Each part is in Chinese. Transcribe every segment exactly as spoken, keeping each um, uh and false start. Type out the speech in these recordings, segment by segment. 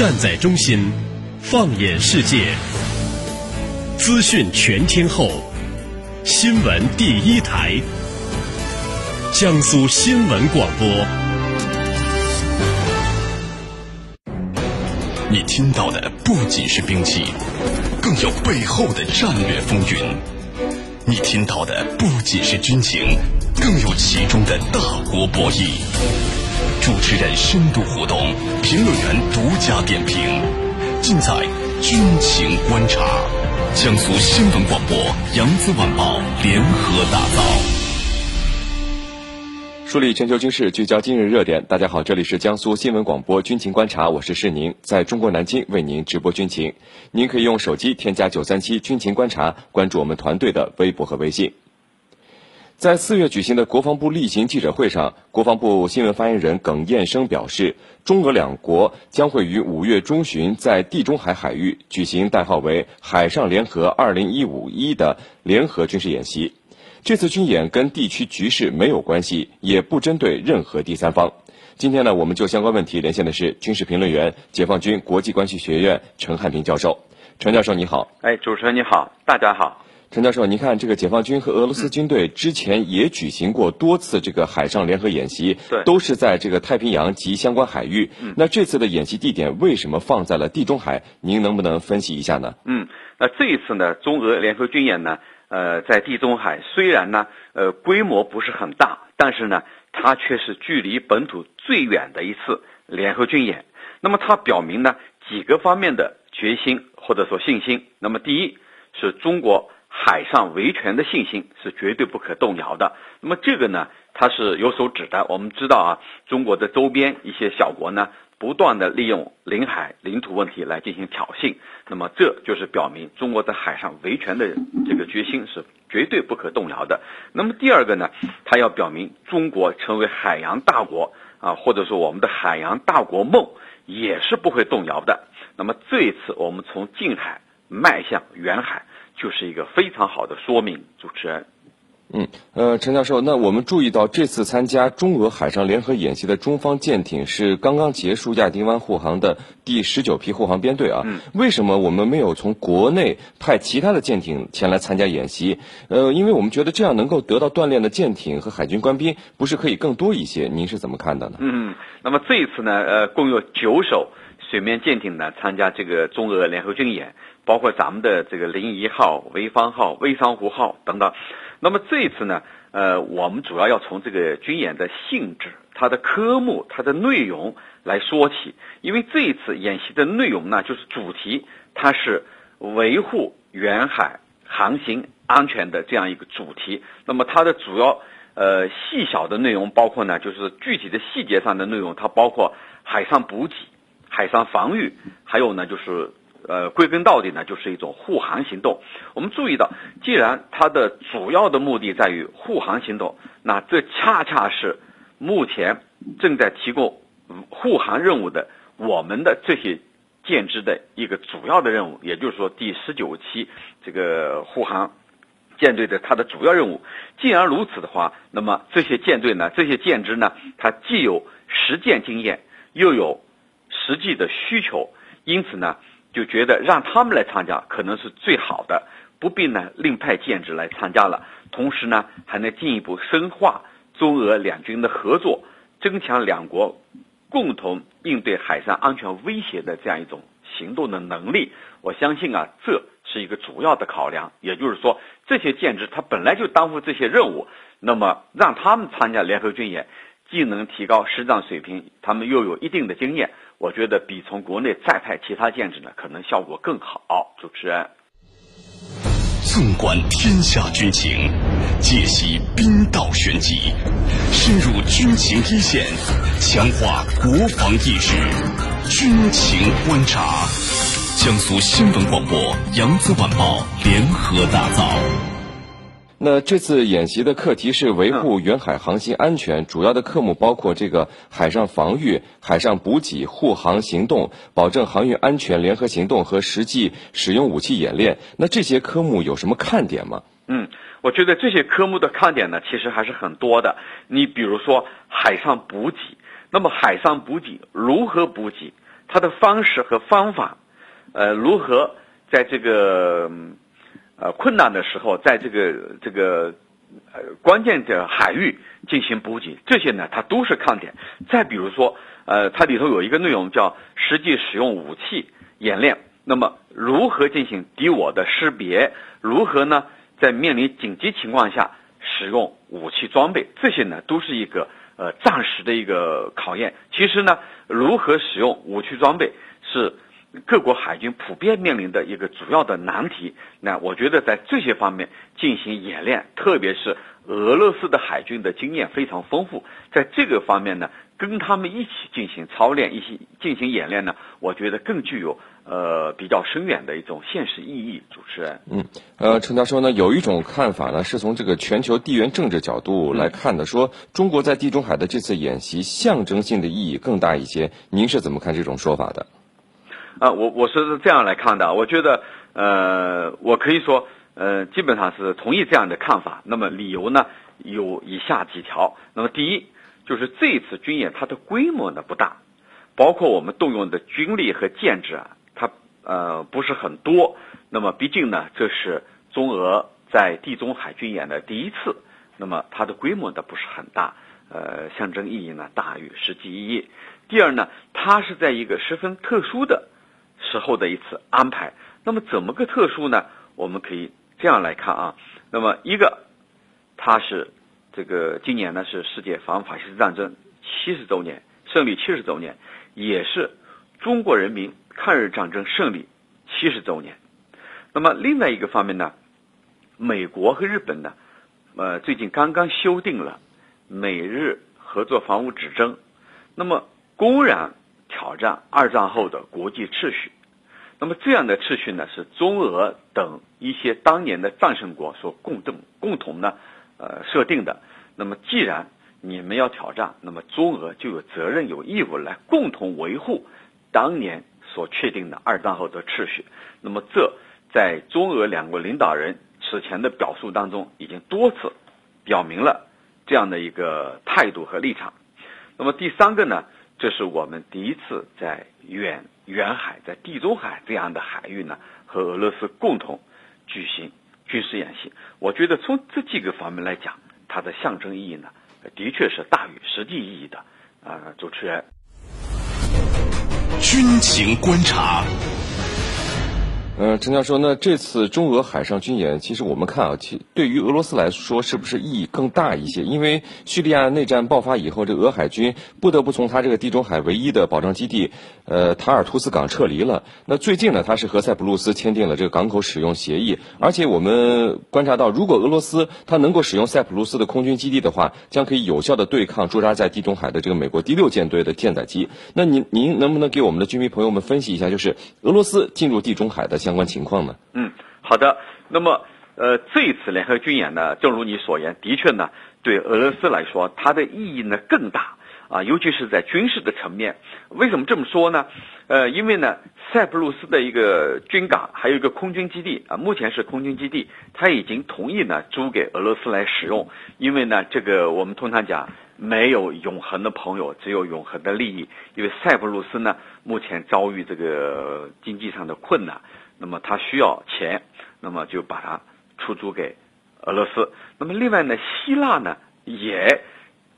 站在中心，放眼世界，资讯全天候，新闻第一台，江苏新闻广播。你听到的不仅是兵器，更有背后的战略风云；你听到的不仅是军情，更有其中的大国博弈。主持人深度互动，评论员独家点评，尽在军情观察。江苏新闻广播、扬子晚报联合打造，梳理全球军事，聚焦今日热点。大家好，这里是江苏新闻广播军情观察，我是世宁，在中国南京为您直播军情。您可以用手机添加九三七军情观察，关注我们团队的微博和微信。在四月举行的国防部例行记者会上，国防部新闻发言人耿雁生表示，中俄两国将会于五月中旬在地中海海域举行代号为“海上联合二零一五一”的联合军事演习。这次军演跟地区局势没有关系，也不针对任何第三方。今天呢，我们就相关问题连线的是军事评论员、解放军国际关系学院陈汉平教授。陈教授你好。哎，主持人你好，大家好。陈教授，您看这个解放军和俄罗斯军队之前也举行过多次这个海上联合演习，对，都是在这个太平洋及相关海域。嗯，那这次的演习地点为什么放在了地中海？您能不能分析一下呢？嗯，那这一次呢，中俄联合军演呢，呃，在地中海，虽然呢，呃，规模不是很大，但是呢，它却是距离本土最远的一次联合军演。那么它表明呢几个方面的决心或者说信心。那么第一是中国海上维权的信心是绝对不可动摇的。那么这个呢，它是有所指的。我们知道啊，中国的周边一些小国呢，不断的利用领海、领土问题来进行挑衅。那么这就是表明中国在海上维权的这个决心是绝对不可动摇的。那么第二个呢，它要表明中国成为海洋大国啊，或者说我们的海洋大国梦也是不会动摇的。那么这一次我们从近海迈向远海，就是一个非常好的说明。主持人。嗯，呃，陈教授，那我们注意到这次参加中俄海上联合演习的中方舰艇是刚刚结束亚丁湾护航的第十九批护航编队啊。嗯，为什么我们没有从国内派其他的舰艇前来参加演习？呃，因为我们觉得这样能够得到锻炼的舰艇和海军官兵不是可以更多一些？您是怎么看的呢？嗯，那么这一次呢，呃，共有九艘水面舰艇呢参加这个中俄联合军演，包括咱们的这个零一号、潍坊号、微山湖号等等。那么这一次呢，呃，我们主要要从这个军演的性质、它的科目、它的内容来说起，因为这一次演习的内容呢，就是主题，它是维护远海航行安全的这样一个主题。那么它的主要呃细小的内容包括呢，就是具体的细节上的内容，它包括海上补给、海上防御，还有呢就是。呃，归根到底呢，就是一种护航行动。我们注意到，既然它的主要的目的在于护航行动，那这恰恰是目前正在提供护航任务的我们的这些舰只的一个主要的任务，也就是说第十九期这个护航舰队的它的主要任务。既然如此的话，那么这些舰队呢，这些舰只呢，它既有实践经验，又有实际的需求，因此呢，就觉得让他们来参加可能是最好的，不必呢另派舰只来参加了。同时呢，还能进一步深化中俄两军的合作，增强两国共同应对海上安全威胁的这样一种行动的能力。我相信啊，这是一个主要的考量。也就是说，这些舰只它本来就担负这些任务，那么让他们参加联合军演，既能提高实战水平，他们又有一定的经验，我觉得比从国内再派其他舰只呢，可能效果更好。主持人。纵观天下军情，解析兵道玄机，深入军情一线，强化国防意识，军情观察。江苏新闻广播、扬子晚报联合打造。那这次演习的课题是维护远海航行安全，主要的科目包括这个海上防御、海上补给、护航行动、保证航运安全联合行动和实际使用武器演练。那这些科目有什么看点吗？嗯，我觉得这些科目的看点呢，其实还是很多的。你比如说海上补给，那么海上补给如何补给？它的方式和方法，呃，如何在这个呃困难的时候，在这个这个呃关键的海域进行补给，这些呢，它都是看点。再比如说，呃，它里头有一个内容叫实际使用武器演练，那么如何进行敌我的识别，如何呢，在面临紧急情况下使用武器装备，这些呢都是一个呃暂时的一个考验。其实呢，如何使用武器装备是各国海军普遍面临的一个主要的难题。那我觉得在这些方面进行演练，特别是俄罗斯的海军的经验非常丰富，在这个方面呢，跟他们一起进行操练，一起进行演练呢，我觉得更具有呃比较深远的一种现实意义。主持人，嗯，呃，陈教授呢，有一种看法呢，是从这个全球地缘政治角度来看的，说中国在地中海的这次演习象征性的意义更大一些。您是怎么看这种说法的？啊，我我是这样来看的。我觉得，呃，我可以说，呃，基本上是同意这样的看法。那么理由呢，有以下几条。那么第一，就是这一次军演它的规模呢不大，包括我们动用的军力和建制啊，它呃不是很多。那么毕竟呢，这是中俄在地中海军演的第一次，那么它的规模呢不是很大，呃，象征意义呢大于实际意义。第二呢，它是在一个十分特殊的时候的一次安排。那么怎么个特殊呢？我们可以这样来看啊。那么一个，它是这个今年呢是世界反法西斯战争七十周年胜利七十周年，也是中国人民抗日战争胜利七十周年。那么另外一个方面呢，美国和日本呢，呃，最近刚刚修订了美日合作防务指针，那么公然挑战二战后的国际秩序。那么这样的秩序呢，是中俄等一些当年的战胜国所共同共同呢呃设定的。那么既然你们要挑战，那么中俄就有责任有义务来共同维护当年所确定的二战后的秩序。那么这在中俄两国领导人此前的表述当中已经多次表明了这样的一个态度和立场。那么第三个呢，这是我们第一次在远远海，在地中海这样的海域呢，和俄罗斯共同举行军事演习。我觉得从这几个方面来讲，它的象征意义呢，的确是大于实际意义的。啊、呃，主持人，军情观察。呃，陈教授，那这次中俄海上军演，其实我们看啊，其对于俄罗斯来说，是不是意义更大一些？因为叙利亚内战爆发以后，这俄海军不得不从它这个地中海唯一的保障基地，呃，塔尔图斯港撤离了。那最近呢，它是和塞浦路斯签订了这个港口使用协议，而且我们观察到，如果俄罗斯它能够使用塞浦路斯的空军基地的话，将可以有效的对抗驻扎在地中海的这个美国第六舰队的舰载机。那您您能不能给我们的军迷朋友们分析一下，就是俄罗斯进入地中海的相关情况呢？嗯，好的。那么，呃，这一次联合军演呢，正如你所言，的确呢，对俄罗斯来说，它的意义呢更大啊，尤其是在军事的层面。为什么这么说呢？呃，因为呢，塞浦路斯的一个军港还有一个空军基地啊，目前是空军基地，它已经同意呢租给俄罗斯来使用。因为呢，这个我们通常讲，没有永恒的朋友，只有永恒的利益。因为塞浦路斯呢，目前遭遇这个经济上的困难。那么他需要钱，那么就把它出租给俄罗斯。那么另外呢，希腊呢也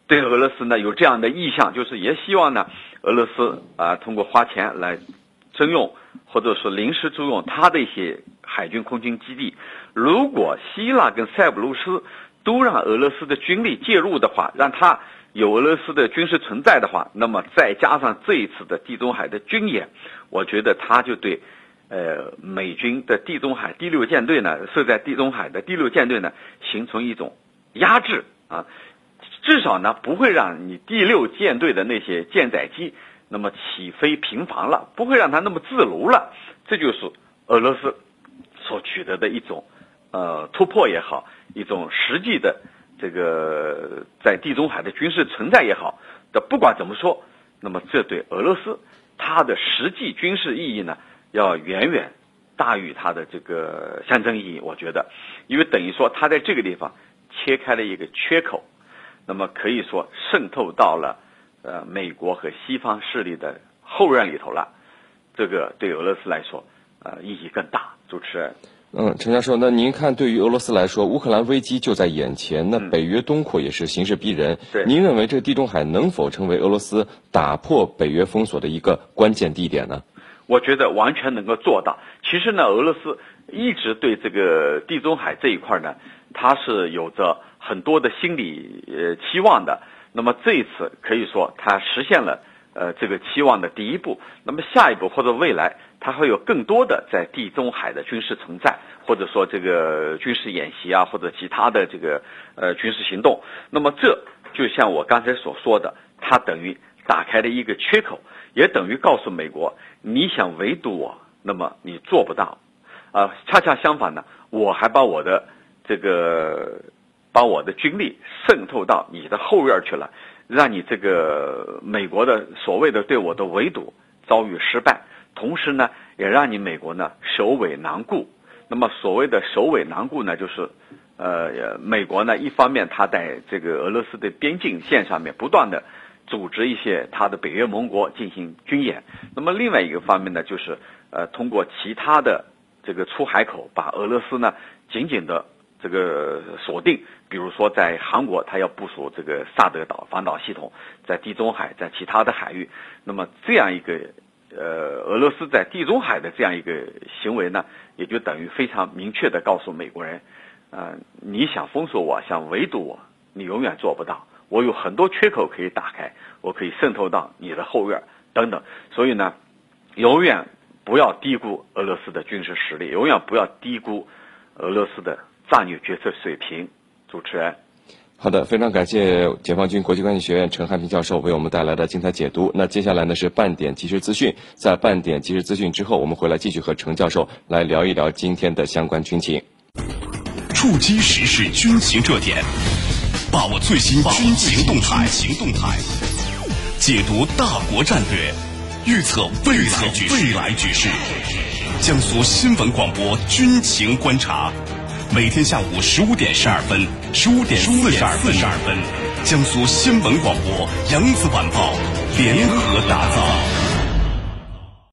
对俄罗斯呢有这样的意向，就是也希望呢俄罗斯啊、呃、通过花钱来征用或者是临时租用他的一些海军空军基地。如果希腊跟塞浦路斯都让俄罗斯的军力介入的话，让他有俄罗斯的军事存在的话，那么再加上这一次的地中海的军演，我觉得他就对呃，美军的地中海第六舰队呢，设在地中海的第六舰队呢，形成一种压制啊，至少呢不会让你第六舰队的那些舰载机那么起飞频繁了，不会让它那么自如了。这就是俄罗斯所取得的一种呃突破也好，一种实际的这个在地中海的军事存在也好。这不管怎么说，那么这对俄罗斯它的实际军事意义呢，要远远大于它的这个象征意义，我觉得，因为等于说它在这个地方切开了一个缺口，那么可以说渗透到了呃美国和西方势力的后院里头了。这个对俄罗斯来说，呃，意义更大。主持人，嗯，陈教授，那您看，对于俄罗斯来说，乌克兰危机就在眼前，那北约东扩也是形势逼人。对、嗯，您认为这地中海能否成为俄罗斯打破北约封锁的一个关键地点呢？我觉得完全能够做到。其实呢，俄罗斯一直对这个地中海这一块呢，它是有着很多的心理呃期望的。那么这一次可以说它实现了呃这个期望的第一步。那么下一步或者未来，它会有更多的在地中海的军事存在，或者说这个军事演习啊，或者其他的这个呃军事行动。那么这就像我刚才所说的，它等于打开了一个缺口，也等于告诉美国，你想围堵我，那么你做不到。啊、呃，恰恰相反呢，我还把我的这个把我的军力渗透到你的后院去了，让你这个美国的所谓的对我的围堵遭遇失败，同时呢，也让你美国呢首尾难顾。那么所谓的首尾难顾呢，就是呃，美国呢一方面它在这个俄罗斯的边境线上面不断的组织一些他的北约盟国进行军演，那么另外一个方面呢，就是呃通过其他的这个出海口把俄罗斯呢紧紧的这个锁定，比如说在韩国他要部署这个萨德岛反导系统，在地中海在其他的海域，那么这样一个呃俄罗斯在地中海的这样一个行为呢，也就等于非常明确的告诉美国人，呃你想封锁我，想围堵我，你永远做不到。我有很多缺口可以打开，我可以渗透到你的后院等等。所以呢，永远不要低估俄罗斯的军事实力，永远不要低估俄罗斯的战略决策水平。主持人，好的，非常感谢解放军国际关系学院陈汉平教授为我们带来的精彩解读。那接下来呢是半点即时资讯，在半点即时资讯之后，我们回来继续和陈教授来聊一聊今天的相关军情，触及时事军情热点。把握最新军情动态，解读大国战略，预测未来局势。未来局势江苏新闻广播军情观察，每天下午十五点十二分、十五点四十二分、江苏新闻广播、扬子晚报联合打造。